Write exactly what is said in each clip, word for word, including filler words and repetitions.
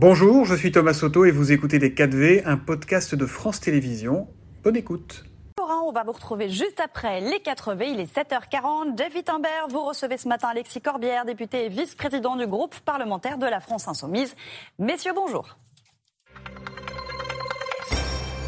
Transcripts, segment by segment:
Bonjour, je suis Thomas Soto et vous écoutez Les quatre V, un podcast de France Télévisions. Bonne écoute. On va vous retrouver juste après les quatre V, il est sept heures quarante. Jeff Wittenberg, vous recevez ce matin Alexis Corbière, député et vice-président du groupe parlementaire de La France Insoumise. Messieurs, bonjour.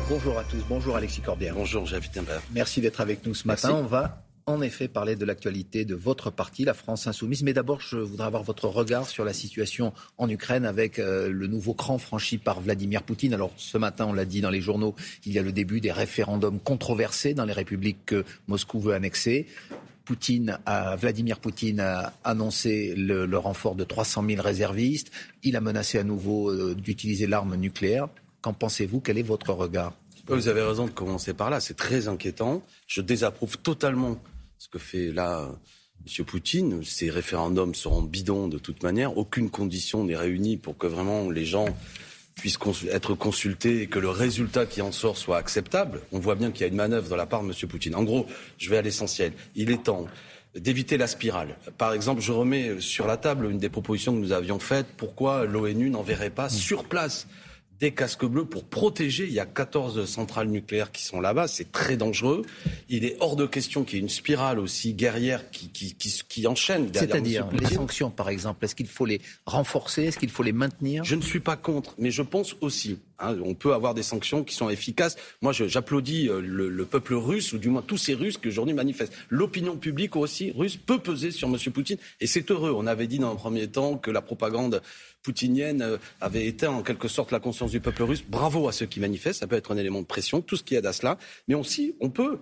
Bonjour à tous, bonjour Alexis Corbière. Bonjour Jeff Wittenberg. Merci d'être avec nous ce matin. Merci. On va en effet parler de l'actualité de votre parti, la France Insoumise. Mais d'abord, je voudrais avoir votre regard sur la situation en Ukraine avec euh, le nouveau cran franchi par Vladimir Poutine. Alors ce matin, on l'a dit dans les journaux, il y a le début des référendums controversés dans les républiques que Moscou veut annexer. Poutine a, Vladimir Poutine a annoncé le, le renfort de trois cent mille réservistes. Il a menacé à nouveau euh, d'utiliser l'arme nucléaire. Qu'en pensez-vous? Quel est votre regard? Vous avez raison de commencer par là. C'est très inquiétant. Je désapprouve totalement ce que fait là M. Poutine. Ces référendums seront bidons de toute manière. Aucune condition n'est réunie pour que vraiment les gens puissent consul- être consultés et que le résultat qui en sort soit acceptable. On voit bien qu'il y a une manœuvre de la part de M. Poutine. En gros, je vais à l'essentiel. Il est temps d'éviter la spirale. Par exemple, je remets sur la table une des propositions que nous avions faites. Pourquoi l'ONU n'enverrait pas sur place des casques bleus pour protéger? Il y a quatorze centrales nucléaires qui sont là-bas, c'est très dangereux. Il est hors de question qu'il y ait une spirale aussi guerrière qui, qui, qui, qui enchaîne. C'est-à-dire les sanctions, par exemple, est-ce qu'il faut les renforcer? Est-ce qu'il faut les maintenir? Je ne suis pas contre, mais je pense aussi, hein, on peut avoir des sanctions qui sont efficaces. Moi, je, j'applaudis le, le peuple russe, ou du moins tous ces Russes qui aujourd'hui manifestent. L'opinion publique aussi russe peut peser sur M. Poutine, et c'est heureux. On avait dit dans un premier temps que la propagande poutinienne avait éteint en quelque sorte la conscience du peuple russe. Bravo à ceux qui manifestent, ça peut être un élément de pression, tout ce qu'il y a à cela. Mais aussi, on peut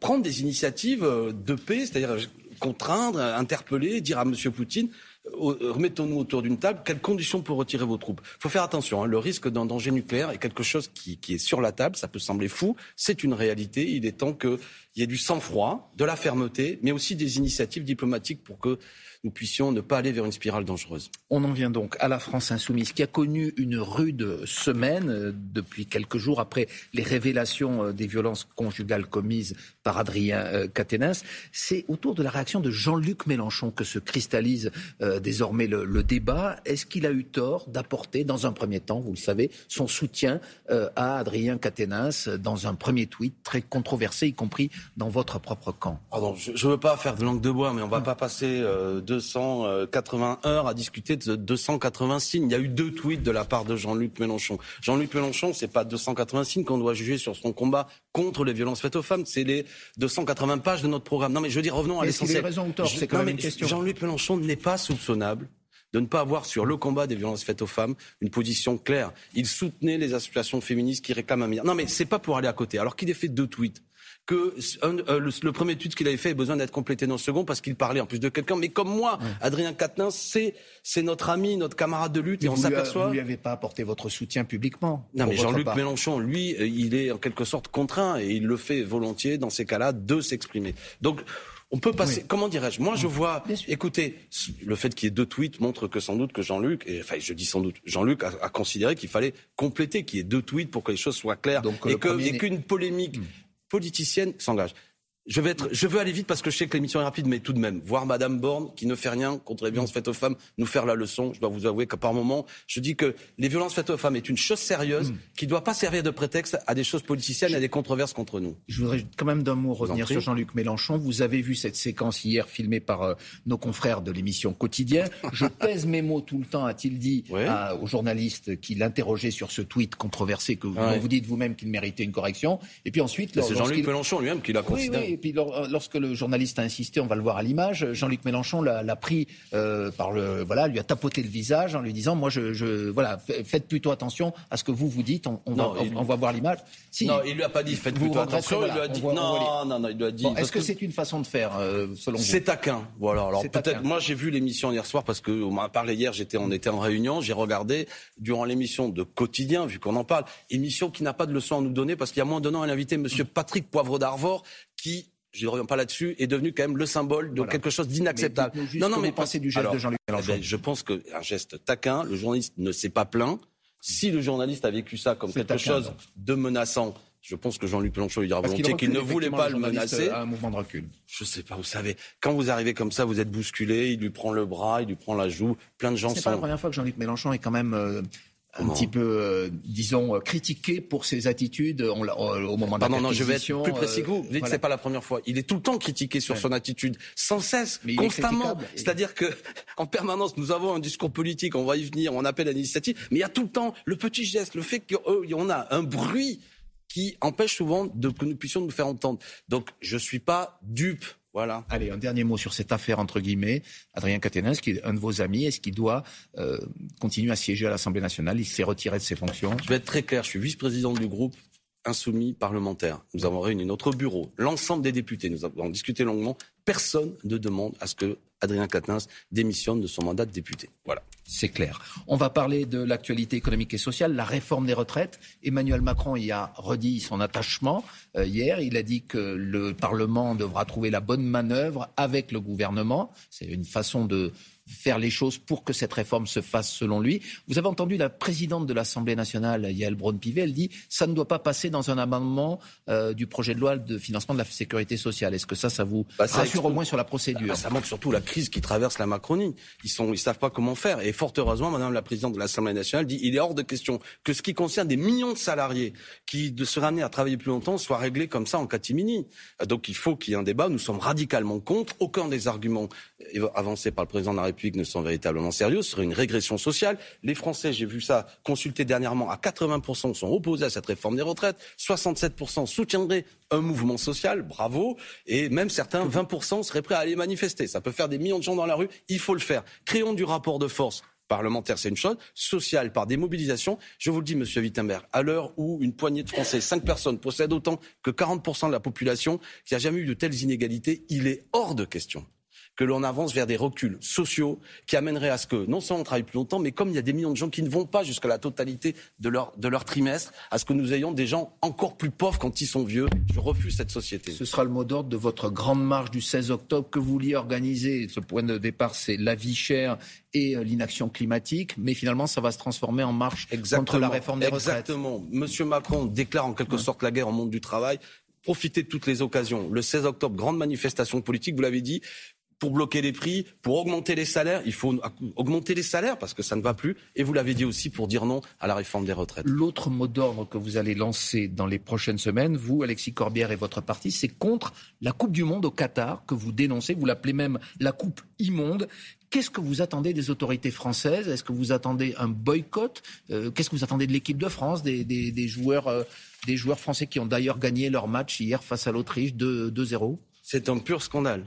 prendre des initiatives de paix, c'est-à-dire contraindre, interpeller, dire à M. Poutine, remettons-nous autour d'une table, quelles conditions pour retirer vos troupes? Il faut faire attention, hein, le risque d'un danger nucléaire est quelque chose qui, qui est sur la table, ça peut sembler fou, c'est une réalité, il est temps qu'il y ait du sang-froid, de la fermeté, mais aussi des initiatives diplomatiques pour que nous puissions ne pas aller vers une spirale dangereuse. On en vient donc à la France Insoumise qui a connu une rude semaine depuis quelques jours après les révélations des violences conjugales commises par Adrien Quatennens. C'est autour de la réaction de Jean-Luc Mélenchon que se cristallise euh, désormais le, le débat. Est-ce qu'il a eu tort d'apporter dans un premier temps, vous le savez, son soutien euh, à Adrien Quatennens dans un premier tweet très controversé, y compris dans votre propre camp? Pardon, je ne veux pas faire de langue de bois, mais on ne va pas passer Euh, deux cent quatre-vingts heures à discuter de deux cent quatre-vingts signes. Il y a eu deux tweets de la part de Jean-Luc Mélenchon. Jean-Luc Mélenchon, c'est pas deux cent quatre-vingts signes qu'on doit juger sur son combat contre les violences faites aux femmes, c'est les deux cent quatre-vingts pages de notre programme. Non mais je veux dire, revenons à l'essentiel. Est-ce qu'il a raison ou tort? Je... C'est quand non, même une question. Jean-Luc Mélenchon n'est pas soupçonnable de ne pas avoir sur le combat des violences faites aux femmes une position claire. Il soutenait les associations féministes qui réclament un milliard. Non mais c'est pas pour aller à côté. Alors qu'il ait fait deux tweets. Que le premier tweet qu'il avait fait a besoin d'être complété dans le second parce qu'il parlait en plus de quelqu'un. Mais comme moi, ouais. Adrien Quatennens, c'est, c'est notre ami, notre camarade de lutte. Mais et on vous s'aperçoit. A, vous lui avez pas apporté votre soutien publiquement. Non, mais Jean-Luc part. Mélenchon, lui, il est en quelque sorte contraint et il le fait volontiers dans ces cas-là de s'exprimer. Donc, on peut passer. Oui. Comment dirais-je? Moi, je vois. Écoutez, le fait qu'il y ait deux tweets montre que sans doute que Jean-Luc, et, enfin, je dis sans doute, Jean-Luc a, a considéré qu'il fallait compléter, qu'il y ait deux tweets pour que les choses soient claires. Donc, et, que, premier... et qu'une polémique. Mmh. Politicienne s'engage. Je, vais être, je veux aller vite parce que je sais que l'émission est rapide, mais tout de même, voir Madame Borne, qui ne fait rien contre les violences faites aux femmes, nous faire la leçon, je dois vous avouer qu'à par moment, je dis que les violences faites aux femmes est une chose sérieuse mmh. qui ne doit pas servir de prétexte à des choses politiciennes et à des controverses contre nous. Je voudrais quand même d'un mot revenir sur Jean-Luc Mélenchon. Vous avez vu cette séquence hier filmée par euh, nos confrères de l'émission Quotidien. « Je pèse mes mots tout le temps », a-t-il dit ouais. à, aux journalistes qui l'interrogeaient sur ce tweet controversé que vous, ouais. vous dites vous-même qu'il méritait une correction. Et puis ensuite... Là, c'est Jean-Luc Mélenchon lui-même qui l'a considéré. Oui, oui. Et puis lorsque le journaliste a insisté, on va le voir à l'image, Jean-Luc Mélenchon l'a, l'a pris euh, par le, voilà, lui a tapoté le visage en lui disant, moi je, je voilà, faites plutôt attention à ce que vous vous dites, on, on, non, va, il, on va voir l'image. Si, non, il lui a pas dit faites plutôt attention, voilà, il lui a dit voit, non, non, non, il lui a dit. Bon, est-ce que, que c'est une façon de faire euh, selon vous? C'est taquin. Voilà. Alors c'est peut-être. Taquin. Moi j'ai vu l'émission hier soir parce que on m'a parlé hier, j'étais, on était en réunion, j'ai regardé durant l'émission de Quotidien, vu qu'on en parle, émission qui n'a pas de leçon à nous donner parce qu'il y a moins d'un an elle a invité Monsieur Patrick Poivre d'Arvor qui, je ne reviens pas là-dessus, est devenu quand même le symbole de voilà. quelque chose d'inacceptable. Non, non, mais pensez du geste alors, de Jean-Luc Mélenchon. Ben, je pense qu'un geste taquin, le journaliste ne s'est pas plaint. Si le journaliste a vécu ça comme c'est quelque taquin, chose donc. de menaçant, je pense que Jean-Luc Mélenchon lui dira volontiers qu'il, recule, qu'il ne voulait pas le menacer. À un mouvement de recul. Je ne sais pas, vous savez, quand vous arrivez comme ça, vous êtes bousculé, il lui prend le bras, il lui prend la joue, plein de gens c'est sont... C'est pas la première fois que Jean-Luc Mélenchon est quand même... Euh... un Comment? petit peu, euh, disons, critiqué pour ses attitudes on l'a, on, au moment de Pardon, la non, je vais être plus précis que vous. Vous dites voilà. que c'est pas la première fois. Il est tout le temps critiqué sur ouais. son attitude, sans cesse, mais constamment. C'est-à-dire que, en permanence, nous avons un discours politique, on va y venir, on appelle à l'initiative, mais il y a tout le temps le petit geste, le fait qu'on a un bruit qui empêche souvent de, que nous puissions nous faire entendre. Donc, je suis pas dupe. Voilà. Allez, un dernier mot sur cette affaire, entre guillemets. Adrien Quatennens, qui est un de vos amis, est-ce qu'il doit euh, continuer à siéger à l'Assemblée nationale ? Il s'est retiré de ses fonctions. Je vais être très clair, je suis vice-président du groupe Insoumis parlementaire. Nous avons réuni notre bureau, l'ensemble des députés, nous avons discuté longuement. Personne ne demande à ce que Adrien Quatennens démissionne de son mandat de député. Voilà. C'est clair. On va parler de l'actualité économique et sociale, la réforme des retraites. Emmanuel Macron y a redit son attachement euh, hier. Il a dit que le Parlement devra trouver la bonne manœuvre avec le gouvernement. C'est une façon de faire les choses pour que cette réforme se fasse selon lui. Vous avez entendu la présidente de l'Assemblée nationale, Yael Braun-Pivet, elle dit « ça ne doit pas passer dans un amendement euh, du projet de loi de financement de la sécurité sociale ». Est-ce que ça, ça vous bah, ça rassure explique... au moins sur la procédure bah, Ça montre surtout la crise qui traverse la Macronie. Ils sont, ils savent pas comment faire. Et fort heureusement, madame la présidente de l'Assemblée nationale dit « il est hors de question que ce qui concerne des millions de salariés qui de se ramener à travailler plus longtemps soit réglé comme ça en catimini ». Donc il faut qu'il y ait un débat. Nous sommes radicalement contre. Aucun des arguments avancés par le président de la République ne sont véritablement sérieux, ce serait une régression sociale. Les Français, j'ai vu ça consulté dernièrement, à quatre-vingts pour cent sont opposés à cette réforme des retraites, soixante-sept pour cent soutiendraient un mouvement social, bravo, et même certains, vingt pour cent seraient prêts à aller manifester. Ça peut faire des millions de gens dans la rue, il faut le faire. Créons du rapport de force. Parlementaire, c'est une chose, sociale, par des mobilisations. Je vous le dis, monsieur Wittenberg, à l'heure où une poignée de Français, cinq personnes, possèdent autant que quarante pour cent de la population, qu'il n'y a jamais eu de telles inégalités, il est hors de question que l'on avance vers des reculs sociaux qui amèneraient à ce que, non seulement on travaille plus longtemps, mais comme il y a des millions de gens qui ne vont pas jusqu'à la totalité de leur, de leur trimestre, à ce que nous ayons des gens encore plus pauvres quand ils sont vieux. Je refuse cette société. Ce sera le mot d'ordre de votre grande marche du seize octobre que vous vouliez organiser. Ce point de départ, c'est la vie chère et l'inaction climatique, mais finalement, ça va se transformer en marche exactement, contre la réforme des exactement. retraites. Exactement. Monsieur Macron déclare en quelque ouais. sorte la guerre au monde du travail. Profitez de toutes les occasions. Le seize octobre, grande manifestation politique, vous l'avez dit, pour bloquer les prix, pour augmenter les salaires. Il faut augmenter les salaires parce que ça ne va plus. Et vous l'avez dit aussi pour dire non à la réforme des retraites. L'autre mot d'ordre que vous allez lancer dans les prochaines semaines, vous, Alexis Corbière et votre parti, c'est contre la Coupe du Monde au Qatar que vous dénoncez. Vous l'appelez même la Coupe immonde. Qu'est-ce que vous attendez des autorités françaises ? Est-ce que vous attendez un boycott ? euh, Qu'est-ce que vous attendez de l'équipe de France, des, des, des, joueurs, euh, des joueurs français qui ont d'ailleurs gagné leur match hier face à l'Autriche deux zéro ? C'est un pur scandale.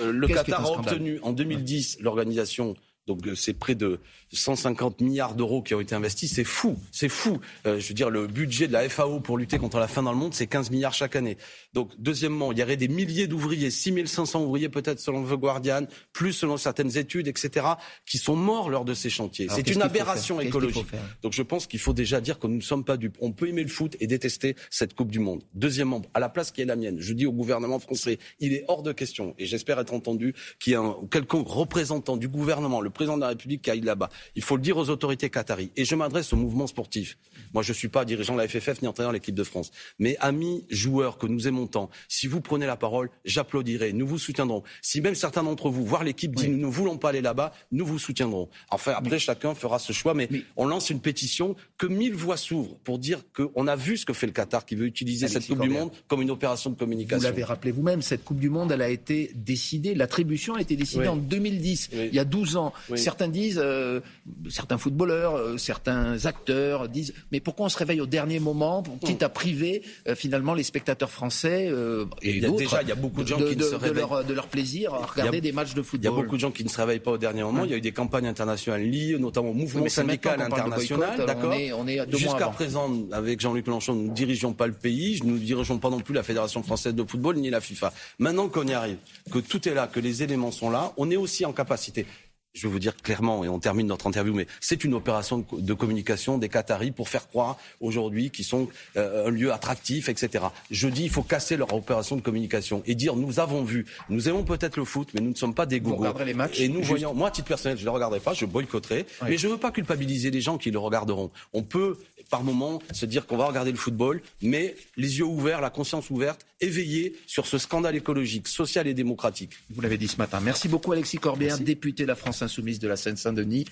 Le Qu'est-ce Qatar a obtenu en deux mille dix l'organisation, donc c'est près de cent cinquante milliards d'euros qui ont été investis, c'est fou, c'est fou. Euh, je veux dire, le budget de la F A O pour lutter contre la faim dans le monde, c'est quinze milliards chaque année. Donc deuxièmement, il y aurait des milliers d'ouvriers, six mille cinq cents ouvriers peut-être selon The Guardian, plus selon certaines études, et cetera, qui sont morts lors de ces chantiers. Alors, c'est une aberration écologique. Donc je pense qu'il faut déjà dire que nous ne sommes pas dupes. On peut aimer le foot et détester cette Coupe du Monde. Deuxièmement, à la place qui est la mienne, je dis au gouvernement français, il est hors de question, et j'espère être entendu, qu'il y a un quelconque représentant du gouvernement, le président de la République qui aille là-bas. Il faut le dire aux autorités qataries. Et je m'adresse au mouvement sportif. Moi, je ne suis pas dirigeant de la F F F ni entraîneur de l'équipe de France. Mais amis joueurs que nous aimons tant, si vous prenez la parole, j'applaudirai. Nous vous soutiendrons. Si même certains d'entre vous, voire l'équipe, dit oui. « nous ne voulons pas aller là-bas », nous vous soutiendrons. Enfin, après, mais... chacun fera ce choix. Mais, mais on lance une pétition, que mille voix s'ouvrent pour dire qu'on a vu ce que fait le Qatar, qui veut utiliser Alexis cette Coupe Corbière. du Monde comme une opération de communication. Vous l'avez rappelé vous-même, cette Coupe du Monde, elle a été décidée, l'attribution a été décidée oui. en deux mille dix, oui. il y a douze ans. Oui. Certains disent, euh, certains footballeurs, euh, certains acteurs disent, mais pourquoi on se réveille au dernier moment, quitte à priver euh, finalement les spectateurs français euh, et il y a d'autres déjà, il y a beaucoup de, gens de, qui de, ne se réveillent. De, leur, de leur plaisir à regarder a, des matchs de football. Il y a beaucoup de gens qui ne se réveillent pas au dernier moment. Ouais. Il y a eu des campagnes internationales liées, notamment au mouvement oui, syndical international. Boycott, d'accord. On est, on est jusqu'à présent, avec Jean-Luc Mélenchon, nous ne dirigeons pas le pays, nous ne dirigeons pas non plus la Fédération française de football ni la FIFA. Maintenant qu'on y arrive, que tout est là, que les éléments sont là, on est aussi en capacité. Je vais vous dire clairement, et on termine notre interview, mais c'est une opération de communication des Qataris pour faire croire aujourd'hui qu'ils sont euh, un lieu attractif, et cetera. Je dis, il faut casser leur opération de communication et dire, nous avons vu, nous aimons peut-être le foot, mais nous ne sommes pas des gougous. Vous regarderez les matchs. Et nous juste... voyons, moi, à titre personnel, je ne le regarderai pas, je boycotterai, oui. mais je ne veux pas culpabiliser les gens qui le regarderont. On peut, par moment, se dire qu'on va regarder le football, mais les yeux ouverts, la conscience ouverte, éveillés sur ce scandale écologique, social et démocratique. Vous l'avez dit ce matin. Merci beaucoup Alexis Corbière, député de la France Insoumise de la Seine-Saint-Denis.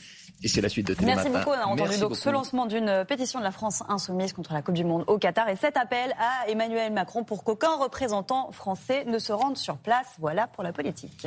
Et c'est la suite de Télématin. Merci beaucoup. On a entendu Merci donc beaucoup. Ce lancement d'une pétition de la France Insoumise contre la Coupe du Monde au Qatar et cet appel à Emmanuel Macron pour qu'aucun représentant français ne se rende sur place. Voilà pour la politique.